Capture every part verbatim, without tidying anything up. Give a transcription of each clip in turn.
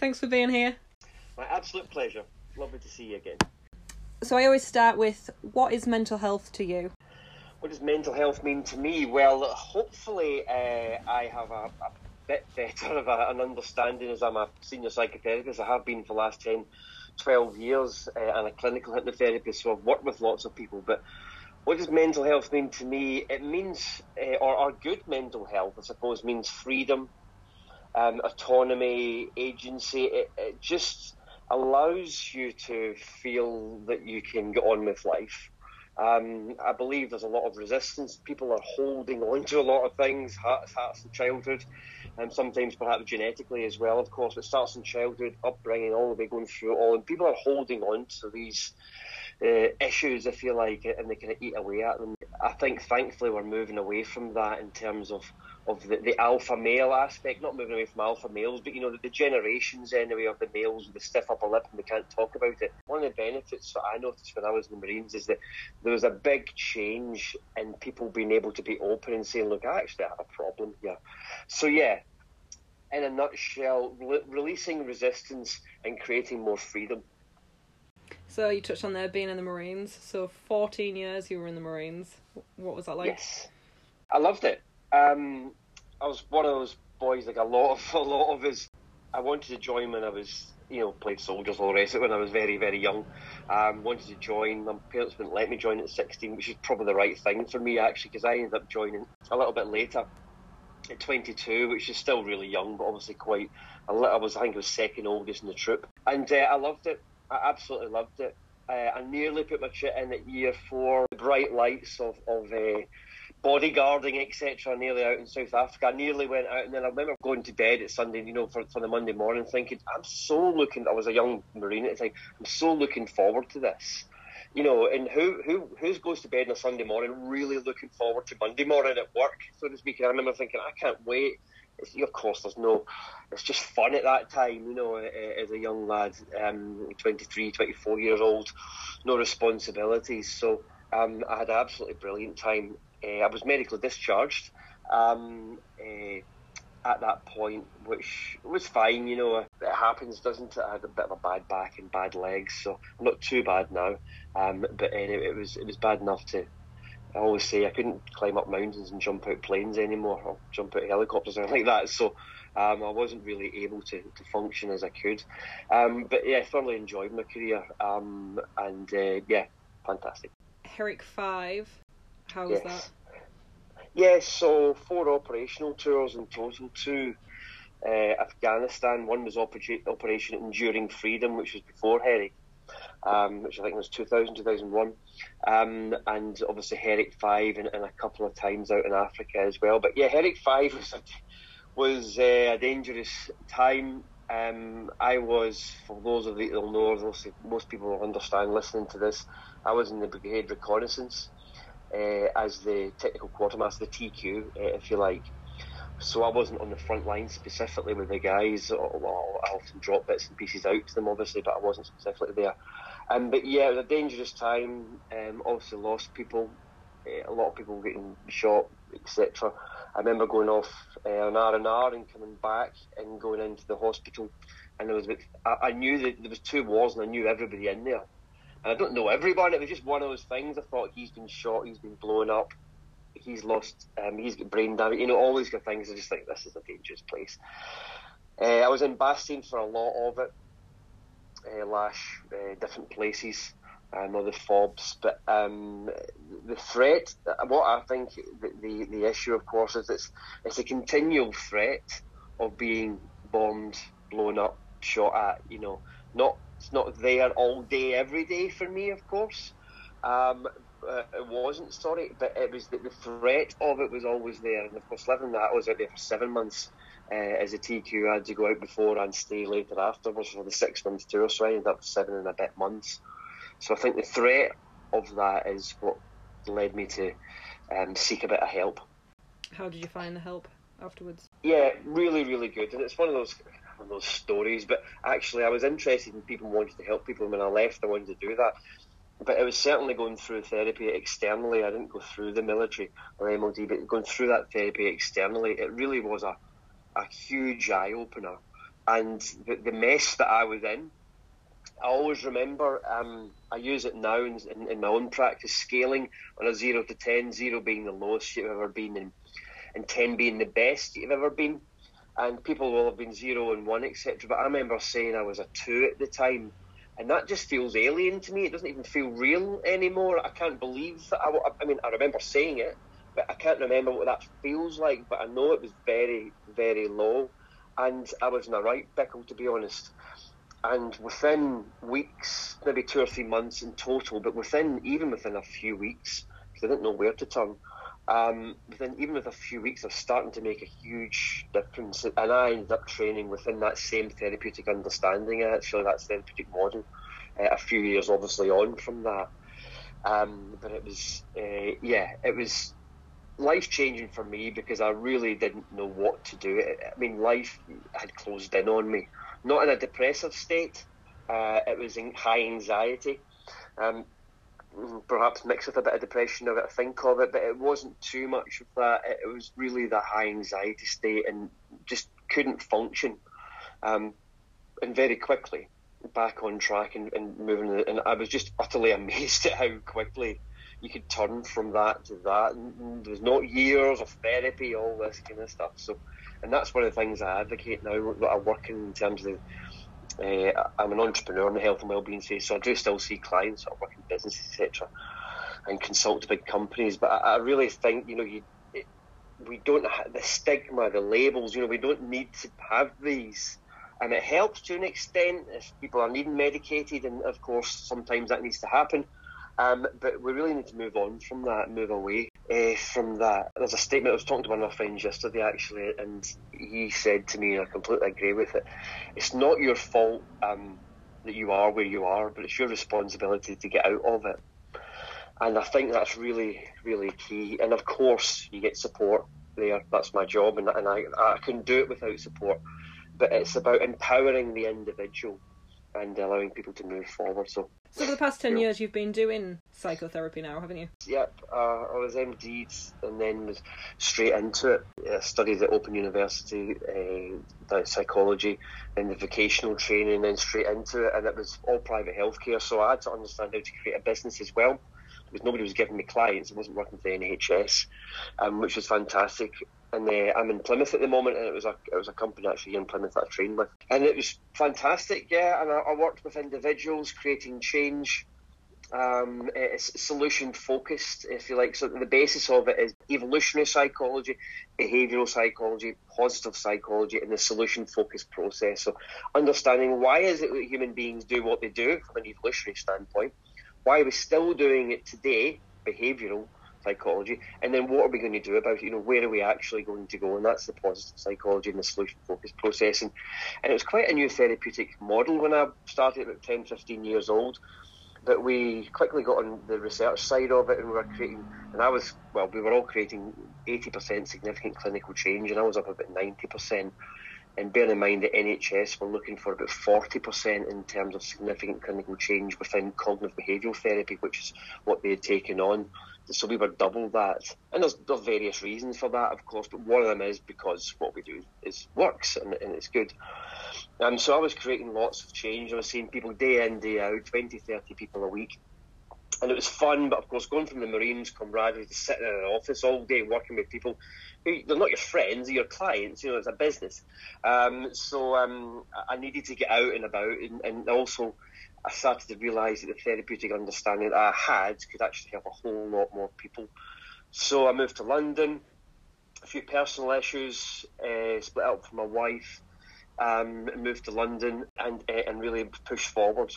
Thanks for being here. My absolute pleasure. Lovely to see you again. So I always start with, what is mental health to you? What does mental health mean to me? Well, hopefully uh, I have a, a bit better of a, an understanding, as I'm a senior psychotherapist. I have been for the last ten, twelve years uh, and a clinical hypnotherapist, so I've worked with lots of people. But what does mental health mean to me? It means, uh, or, or good mental health, I suppose, means freedom, um, autonomy, agency. It, it just allows you to feel that you can get on with life. Um, I believe there's a lot of resistance. People are holding on to a lot of things, hearts, hearts in childhood, and sometimes perhaps genetically as well, of course. It starts in childhood, upbringing, all the way going through it all. And people are holding on to these uh, issues, if you like, and they kind of eat away at them. I think, thankfully, we're moving away from that in terms of, of the, the alpha male aspect. Not moving away from alpha males, but, you know, the, the generations, anyway, of the males with the stiff upper lip and we can't talk about it. One of the benefits that I noticed when I was in the Marines is that there was a big change in people being able to be open and saying, look, I actually have a problem here. So, yeah, in a nutshell, re- releasing resistance and creating more freedom. So you touched on there being in the Marines. So fourteen years you were in the Marines. What was that like? Yes, I loved it. Um, I was one of those boys, like a lot of a lot of us. I wanted to join when I was, you know, played soldiers all the rest of it when I was very, very young. Um, wanted to join. My parents wouldn't let me join at sixteen, which is probably the right thing for me, actually, because I ended up joining a little bit later at twenty-two, which is still really young, but obviously quite. I was, I think, it was second oldest in the troop, and uh, I loved it. I absolutely loved it. Uh, I nearly put my chit in at year four. The bright lights of, of uh, bodyguarding, et cetera, nearly out in South Africa. I nearly went out, and then I remember going to bed at Sunday, you know, for, for the Monday morning, thinking, I'm so looking, I was a young Marine at the time, I'm so looking forward to this. You know, and who who who goes to bed on a Sunday morning really looking forward to Monday morning at work, so to speak? And I remember thinking, I can't wait. It's, of course, there's no, it's just fun at that time, you know, as a young lad, um, twenty-three, twenty-four years old, no responsibilities. So um, I had an absolutely brilliant time. Uh, I was medically discharged um, uh, at that point, which was fine, you know, it happens, doesn't it? I had a bit of a bad back and bad legs, so I'm not too bad now, um, but anyway, it was, it was bad enough to, I always say I couldn't climb up mountains and jump out planes anymore, or jump out helicopters or anything like that. So um, I wasn't really able to, to function as I could. Um, but yeah, I thoroughly enjoyed my career. Um, and uh, yeah, fantastic. Herrick five, how was yes. that? Yeah, so four operational tours in total, two uh, Afghanistan. One was Operation Enduring Freedom, which was before Herrick. Um, which I think was two thousand, two thousand one, um, and obviously Herrick five and, and a couple of times out in Africa as well. But yeah, Herrick five was a, was a dangerous time. Um, I was, for those of you who know, most people will understand listening to this, I was in the Brigade Reconnaissance uh, as the technical quartermaster, the T Q, uh, if you like. So I wasn't on the front line specifically with the guys. Well, I often drop bits and pieces out to them, obviously, but I wasn't specifically there. Um, but yeah, it was a dangerous time. Um, obviously lost people, uh, a lot of people getting shot, et cetera. I remember going off uh, on R and R and coming back and going into the hospital. And there was a bit, I, I knew that there was two wars and I knew everybody in there. And I don't know everyone. It was just one of those things. I thought, he's been shot, he's been blown up. He's lost, um, he's got brain damage, you know, all these good things. I just think this is a dangerous place. Uh, I was in Bastien for a lot of it, uh, Lash, uh, different places, um, other fobs, but um, the threat, what I think the, the, the issue, of course, is it's, it's a continual threat of being bombed, blown up, shot at, you know. Not, it's not there all day, every day for me, of course. Um, Uh, it wasn't, sorry, but it was the, the threat of it was always there. And of course, living that, I was out there for seven months uh, as a T Q. I had to go out before and stay later afterwards for the six month tour, so I ended up seven and a bit months. So I think the threat of that is what led me to um, seek a bit of help. How did you find the help afterwards? Yeah, really, really good. And it's one of those one of those stories, but actually, I was interested in people wanting to help people. When I left, I wanted to do that. But it was certainly going through therapy externally. I didn't go through the military or M O D, but going through that therapy externally, it really was a, a huge eye-opener. and the, the mess that I was in. I always remember, um, I use it now in, in, in my own practice, scaling on a zero to ten, zero being the lowest you've ever been and, and ten being the best you've ever been. And people will have been zero and one, et cetera. But I remember saying I was a two at the time. And that just feels alien to me. It doesn't even feel real anymore. I can't believe that. I, I mean, I remember saying it, but I can't remember what that feels like. But I know it was very, very low. And I was in a right pickle, to be honest. And within weeks, maybe two or three months in total, but within, even within a few weeks, because I didn't know where to turn, um, within, even with a few weeks, I was starting to make a huge difference. And I ended up training within that same therapeutic understanding, actually, that therapeutic model, uh, a few years obviously on from that. Um, but it was, uh, yeah, it was life-changing for me because I really didn't know what to do. I mean, life had closed in on me. Not in a depressive state, uh, it was in high anxiety, um, perhaps mixed with a bit of depression, now that I think of it, but it wasn't too much of that. It was really the high anxiety state and just couldn't function. Um, and very quickly back on track and, and moving, and I was just utterly amazed at how quickly you could turn from that to that. And there was not years of therapy, all this kind of stuff. So, and that's one of the things I advocate now that I work in, in terms of, the, uh, I'm an entrepreneur in the health and wellbeing space, so I do still see clients, I work in businesses, et cetera, and consult big companies. But I, I really think, you know, you, it, we don't have the stigma, the labels, you know, we don't need to have these. And it helps to an extent if people are needing medicated, and of course, sometimes that needs to happen. Um, but we really need to move on from that, move away uh, from that. There's a statement, I was talking to one of my friends yesterday actually, and he said to me, and I completely agree with it, it's not your fault um, that you are where you are, but it's your responsibility to get out of it. And I think that's really, really key. And of course, you get support there. That's my job, and, and I, I couldn't do it without support. But it's about empowering the individual and allowing people to move forward. So, so for the past ten you know, years, you've been doing psychotherapy now, haven't you? Yep, uh, I was M D'd and then was straight into it. I studied at Open University, uh, psychology, then the vocational training, and then straight into it. And it was all private healthcare, so I had to understand how to create a business as well, because nobody was giving me clients. I wasn't working for the N H S, um, which was fantastic. And uh, I'm in Plymouth at the moment, and it was a it was a company actually here in Plymouth that I trained with, and it was fantastic. Yeah, and I, I worked with individuals creating change. Um, it's solution focused, if you like. So the basis of it is evolutionary psychology, behavioural psychology, positive psychology, and the solution focused process. So understanding why is it that human beings do what they do from an evolutionary standpoint. Why are we still doing it today, behavioural psychology, and then what are we going to do about it? You know, where are we actually going to go? And that's the positive psychology and the solution-focused process. And, and it was quite a new therapeutic model when I started about ten, fifteen years old, but we quickly got on the research side of it, and we were creating, and I was, well, we were all creating eighty percent significant clinical change, and I was up about ninety percent. And bear in mind that N H S were looking for about forty percent in terms of significant clinical change within cognitive behavioural therapy, which is what they had taken on. So we were double that. And there's, there's various reasons for that, of course, but one of them is because what we do is works and, and it's good. Um, so I was creating lots of change. I was seeing people day in, day out, twenty, thirty people a week. And it was fun, but of course, going from the Marines camaraderie to sitting in an office all day working with people who, they're not your friends, they're your clients, you know, it's a business. Um, so um, I needed to get out and about, and, and also I started to realise that the therapeutic understanding that I had could actually help a whole lot more people. So I moved to London, a few personal issues, uh, split up from my wife, um, moved to London and, uh, and really pushed forward.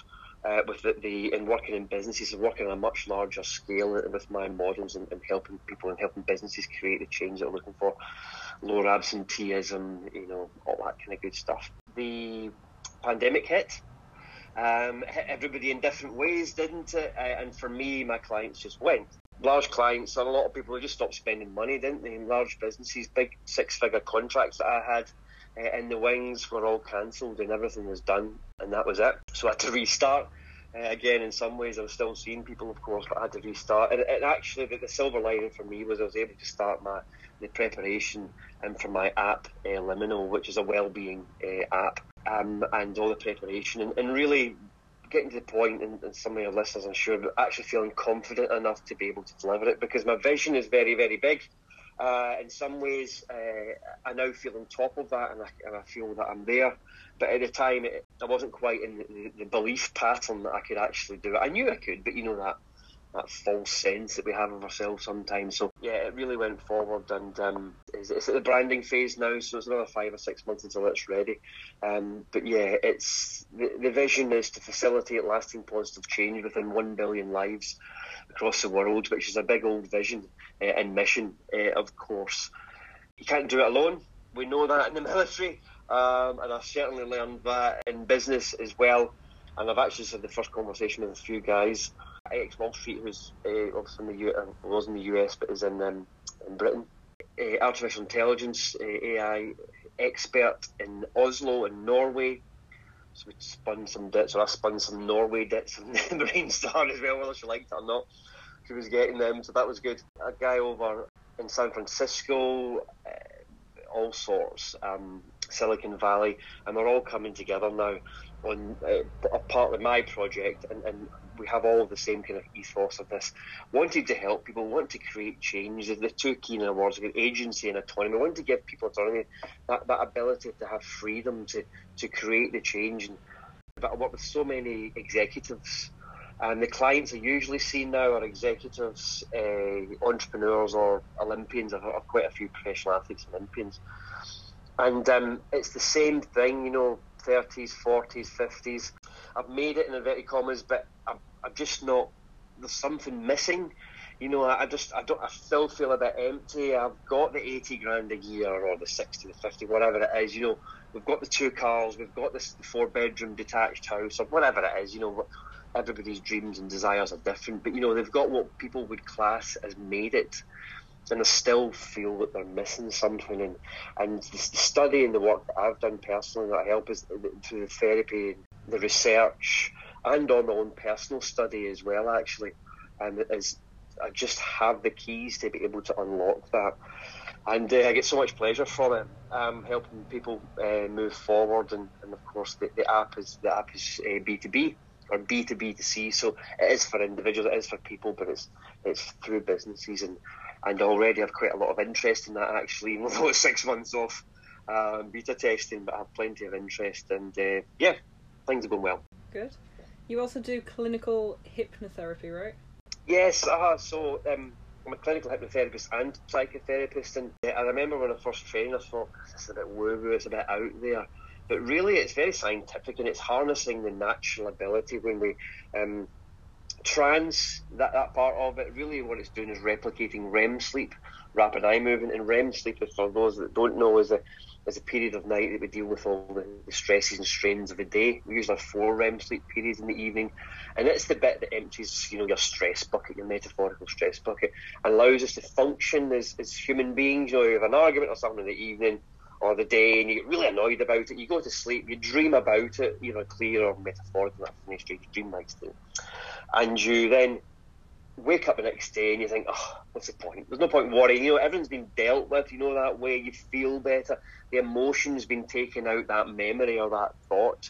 Uh, with the, the and working in businesses and working on a much larger scale with my models and, and helping people and helping businesses create the change that they're looking for, lower absenteeism, you know, all that kind of good stuff. The pandemic hit, um, hit everybody in different ways, didn't it? Uh, and for me, my clients just went. Large clients and a lot of people just stopped spending money, didn't they? And large businesses, big six-figure contracts that I had. And the wings were all cancelled and everything was done, and that was it. So I had to restart. Uh, again, in some ways, I was still seeing people, of course, but I had to restart. And, and actually, the, the silver lining for me was I was able to start my the preparation and for my app, uh, Liminal, which is a wellbeing uh, app. um, and all the preparation and, and really getting to the point, and, and some of your listeners I'm sure, but actually feeling confident enough to be able to deliver it, because my vision is very, very big. Uh, in some ways, uh, I now feel on top of that, and I, and I feel that I'm there. But at the time, it, I wasn't quite in the, the belief pattern that I could actually do it. I knew I could, but you know that that false sense that we have of ourselves sometimes. So yeah, it really went forward, and um, it's, it's at the branding phase now, so it's another five or six months until it's ready. Um, but yeah, it's the, the vision is to facilitate lasting positive change within one billion lives across the world, which is a big old vision uh, and mission, uh, of course. You can't do it alone. We know that in the military, um, and I've certainly learned that in business as well. And I've actually had the first conversation with a few guys. Alex Wall Street, who's uh, obviously in the U- was in the U S but is in um, in Britain. Uh, artificial intelligence, uh, A I expert in Oslo in Norway. So we spun some dits, or I spun some Norway dits in the Marine Star as well, whether she liked it or not. She was getting them, so that was good. A guy over in San Francisco, uh, all sorts, um, Silicon Valley, and they're all coming together now on uh, a part of my project, and, and we have all the same kind of ethos of this. Wanted to help people, want to create change. The two key words are agency and autonomy. Want to give people autonomy, that, that ability to have freedom to, to create the change. And, but I work with so many executives, and the clients I usually see now are executives, uh, entrepreneurs, or Olympians. I've got quite a few professional athletes, Olympians. And um, it's the same thing, you know, thirties, forties, fifties. I've made it in inverted commas, but I'm, I'm just not, there's something missing. You know, I, I just, I don't, I still feel a bit empty. I've got the eighty grand a year, or the sixty, the fifty, whatever it is. You know, we've got the two cars, we've got this four bedroom detached house, or whatever it is. You know, everybody's dreams and desires are different, but you know, they've got what people would class as made it. And I still feel that they're missing something. And, and the study and the work that I've done personally that help is through the therapy, the research, and on my own personal study as well, actually. And is I just have the keys to be able to unlock that. And uh, I get so much pleasure from it, um, helping people uh, move forward. And, and of course, the, the app is the app is uh, B two B. Or B two B to C, so it is for individuals, it is for people, but it's it's through businesses, and and already have quite a lot of interest in that, actually, even though it's six months off um, beta testing, but I have plenty of interest, and uh, yeah, things are going well. Good. You also do clinical hypnotherapy, right? Yes, uh, so um, I'm a clinical hypnotherapist and psychotherapist, and I remember when I first trained, I thought, this is a bit woo-woo, it's a bit out there. But really, it's very scientific, and it's harnessing the natural ability when we um, trance that, that part of it. Really, what it's doing is replicating R E M sleep, rapid eye movement. And R E M sleep, for those that don't know, is a is a period of night that we deal with all the, the stresses and strains of the day. We usually have four R E M sleep periods in the evening, and it's the bit that empties, you know, your stress bucket, your metaphorical stress bucket, and allows us to function as as human beings. You know, you have an argument or something in the evening or the day, and you get really annoyed about it, you go to sleep, you dream about it, either clear or metaphorical, that's the nature of your dream-like state. And you then wake up the next day and you think, oh, what's the point? There's no point worrying, you know, everything's been dealt with, you know, that way, you feel better, the emotion's been taken out, that memory or that thought,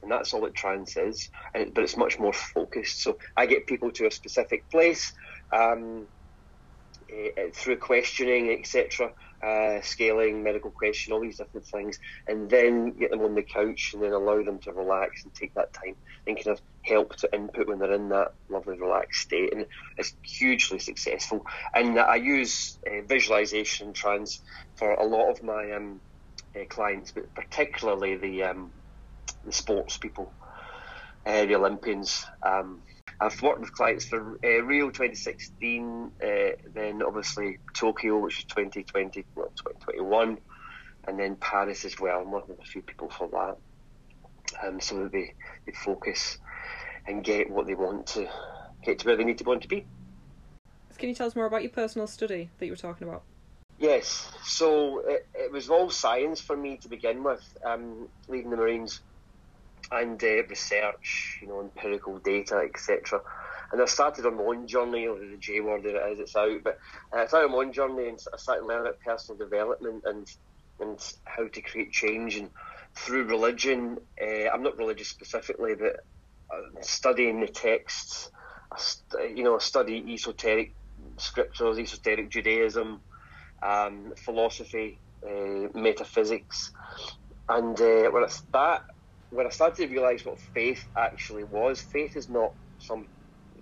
and that's all it trance is, and, but it's much more focused. So I get people to a specific place, um, uh, through questioning, et cetera, Uh, scaling, medical question, all these different things, and then get them on the couch and then allow them to relax and take that time and kind of help to input when they're in that lovely relaxed state. And it's hugely successful, and I use uh, visualization and trance for a lot of my um, uh, clients, but particularly the, um, the sports people, uh, the Olympians. um I've worked with clients for uh, Rio twenty sixteen, uh, then obviously Tokyo, which is twenty twenty, well, twenty twenty-one, and then Paris as well. I'm working with a few people for that, um, so that they, they focus and get what they want to, get to where they need to want to be. Can you tell us more about your personal study that you were talking about? Yes, so it, it was all science for me to begin with, um, leaving the Marines. And uh, research, you know, empirical data, et cetera. And I started on my own journey, or the J word, there it is, it's out. But I started on my own journey, and I started learning about personal development and and how to create change, and through religion. Uh, I'm not religious specifically, but I'm studying the texts. I st- you know, I study esoteric scriptures, esoteric Judaism, um, philosophy, uh, metaphysics, and uh, when it's that. When I started to realise what faith actually was, faith is not some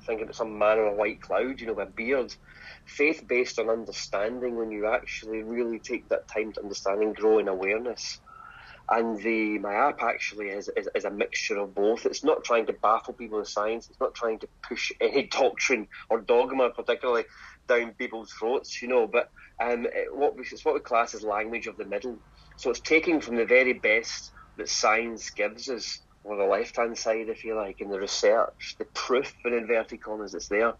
thinking about some man in a white cloud, you know, with a beard. Faith based on understanding, when you actually really take that time to understand and grow in awareness. And the my app actually is, is, is a mixture of both. It's not trying to baffle people with science. It's not trying to push any doctrine or dogma particularly down people's throats, you know. But um, it, what we, it's what we class as language of the middle. So it's taking from the very best that science gives us, or the left-hand side, if you like, in the research, the proof, in inverted commas, that's there.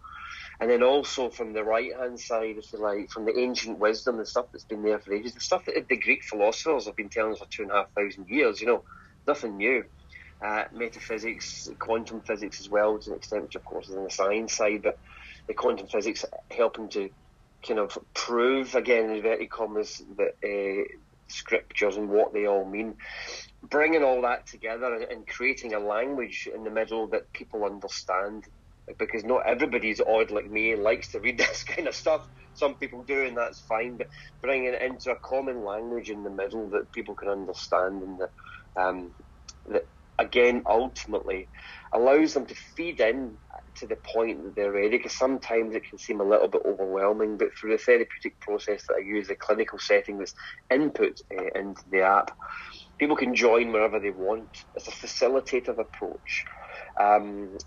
And then also from the right-hand side, if you like, from the ancient wisdom, the stuff that's been there for ages, the stuff that the Greek philosophers have been telling us for two and a half thousand years, you know, nothing new. Uh, metaphysics, quantum physics as well, to an extent, which of course is on the science side, but the quantum physics helping to kind of prove, again, in inverted commas, that uh, scriptures and what they all mean. Bringing all that together and creating a language in the middle that people understand, because not everybody's odd like me and likes to read this kind of stuff. Some people do, and that's fine, but bringing it into a common language in the middle that people can understand, and that, um, that again, ultimately allows them to feed in to the point that they're ready, because sometimes it can seem a little bit overwhelming, but through the therapeutic process that I use, the clinical setting that's input uh, into the app, people can join wherever they want. It's a facilitative approach. Um,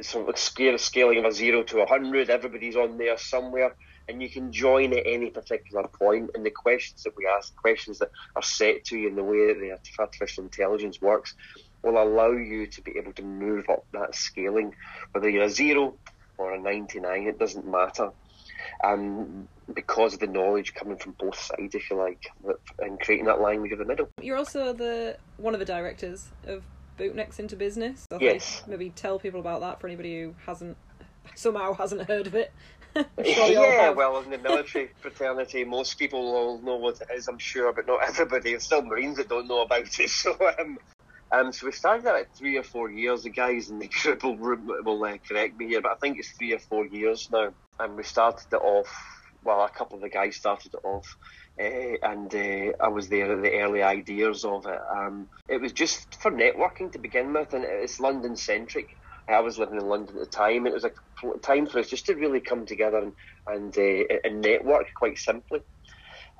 so it's scaling of a zero to a hundred, everybody's on there somewhere, and you can join at any particular point. And the questions that we ask, questions that are set to you in the way that the artificial intelligence works, will allow you to be able to move up that scaling, whether you're a zero or a ninety-nine, it doesn't matter, um, because of the knowledge coming from both sides, if you like, and creating that language of the middle. You're also the one of the directors of Bootnecks into Business. So yes. Maybe tell people about that for anybody who hasn't, somehow hasn't heard of it. Sure, yeah, well, in the military fraternity, most people all know what it is, I'm sure, but not everybody. There's still Marines that don't know about it, so... Um, Um, so we started that at three or four years. The guys in the group will, will uh, correct me here, but I think it's three or four years now. And we started it off, well, a couple of the guys started it off, uh, and uh, I was there at the early ideas of it. Um, it was just for networking to begin with, and it's London-centric. I was living in London at the time, and it was a time for us just to really come together and, and, uh, and network, quite simply.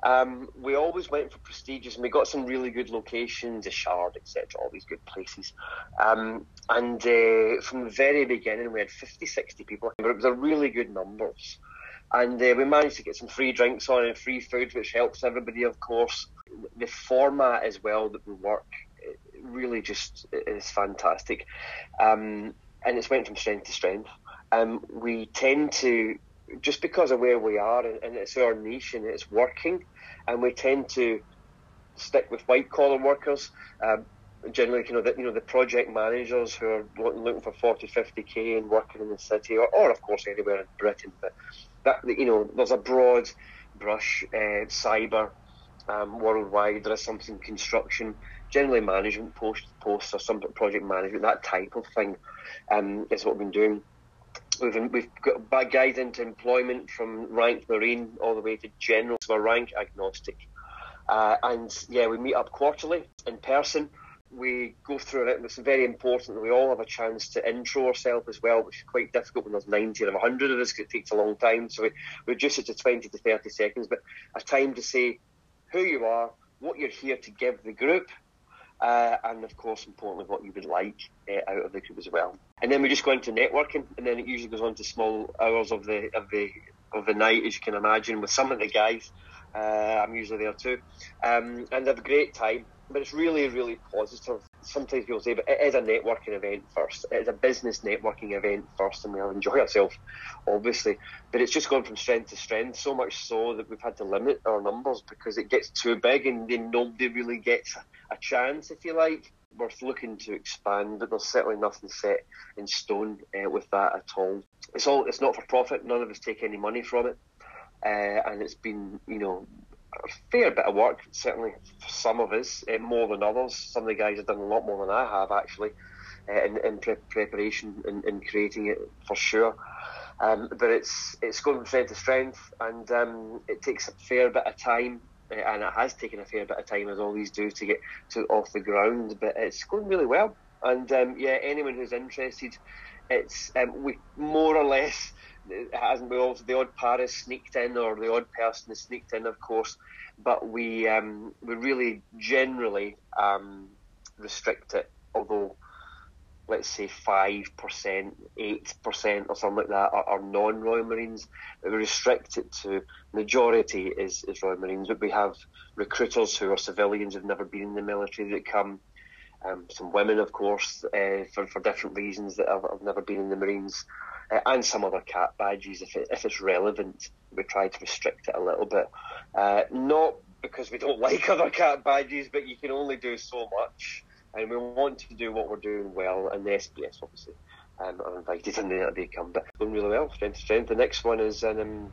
Um, we always went for prestigious, and we got some really good locations, a Shard, et cetera, all these good places. Um, and uh, from the very beginning, we had fifty, sixty people. It was a really good numbers. And uh, we managed to get some free drinks on and free food, which helps everybody, of course. The format as well that we work, it really just is fantastic. Um, and it's went from strength to strength. Um, we tend to... just because of where we are, and it's our niche and it's working, and we tend to stick with white collar workers, um, generally, you know, that you know the project managers who are looking for forty, fifty k and working in the city, or, or of course anywhere in Britain. But that, you know, there's a broad brush, uh, cyber, um, worldwide. There is something construction, generally management post posts or some project management, that type of thing, um, is what we've been doing. We've, we've got guys into employment from ranked Marine all the way to general, so we're rank agnostic. Uh, and yeah, we meet up quarterly in person. We go through it, and it's very important that we all have a chance to intro ourselves as well, which is quite difficult when there's ninety or one hundred of us, because it takes a long time. So we reduce it to twenty to thirty seconds, but a time to say who you are, what you're here to give the group, Uh, and of course, importantly, what you would like uh, out of the group as well. And then we just go into networking, and then it usually goes on to small hours of the of the of the night, as you can imagine, with some of the guys. Uh, I'm usually there too, um, and have a great time. But it's really, really positive. Sometimes people say, but it is a networking event first. It is a business networking event first, and we'll enjoy ourselves, obviously. But it's just gone from strength to strength, so much so that we've had to limit our numbers because it gets too big, and then nobody really gets a chance, if you like. We're looking to expand, but there's certainly nothing set in stone uh, with that at all. It's all. It's not for profit. None of us take any money from it. Uh, and it's been, you know, a fair bit of work, certainly for some of us, uh, more than others. Some of the guys have done a lot more than I have, actually, uh, in, in pre- preparation and in, in creating it, for sure. Um, but it's it's going from strength to strength, and um, it takes a fair bit of time, uh, and it has taken a fair bit of time, as all these do, to get to off the ground. But it's going really well, and um, yeah, anyone who's interested, it's um, we more or less. It hasn't been all the odd Paris sneaked in, or the odd person has sneaked in, of course, but we um, we really generally um, restrict it, although let's say five percent, eight percent or something like that are, are non-Royal Marines. We restrict it to majority is, is Royal Marines, but we have recruiters who are civilians who've never been in the military that come, um, some women, of course, uh, for, for different reasons that have, have never been in the Marines, uh, and some other cat badges. If, it, if it's relevant, we try to restrict it a little bit. Uh, not because we don't like other cat badges, but you can only do so much. And we want to do what we're doing well, and the S P S obviously um, are invited, and they, they come. But going really well, strength to strength. The next one is in um,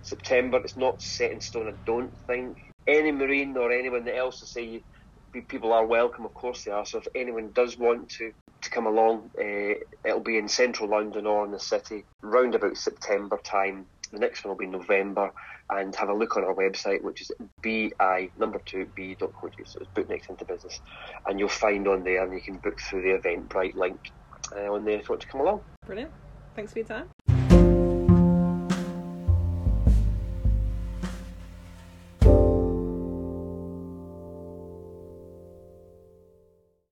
September. It's not set in stone, I don't think. Any Marine or anyone else to say people are welcome, of course they are. So if anyone does want to, to come along, uh, it'll be in central London or in the city, round about September time. The next one will be November, and have a look on our website, which is bi number two b dot co dot u k, so it's Bootnecks into Business, and you'll find on there, and you can book through the Eventbrite link uh, on there if you want to come along. Brilliant, thanks for your time.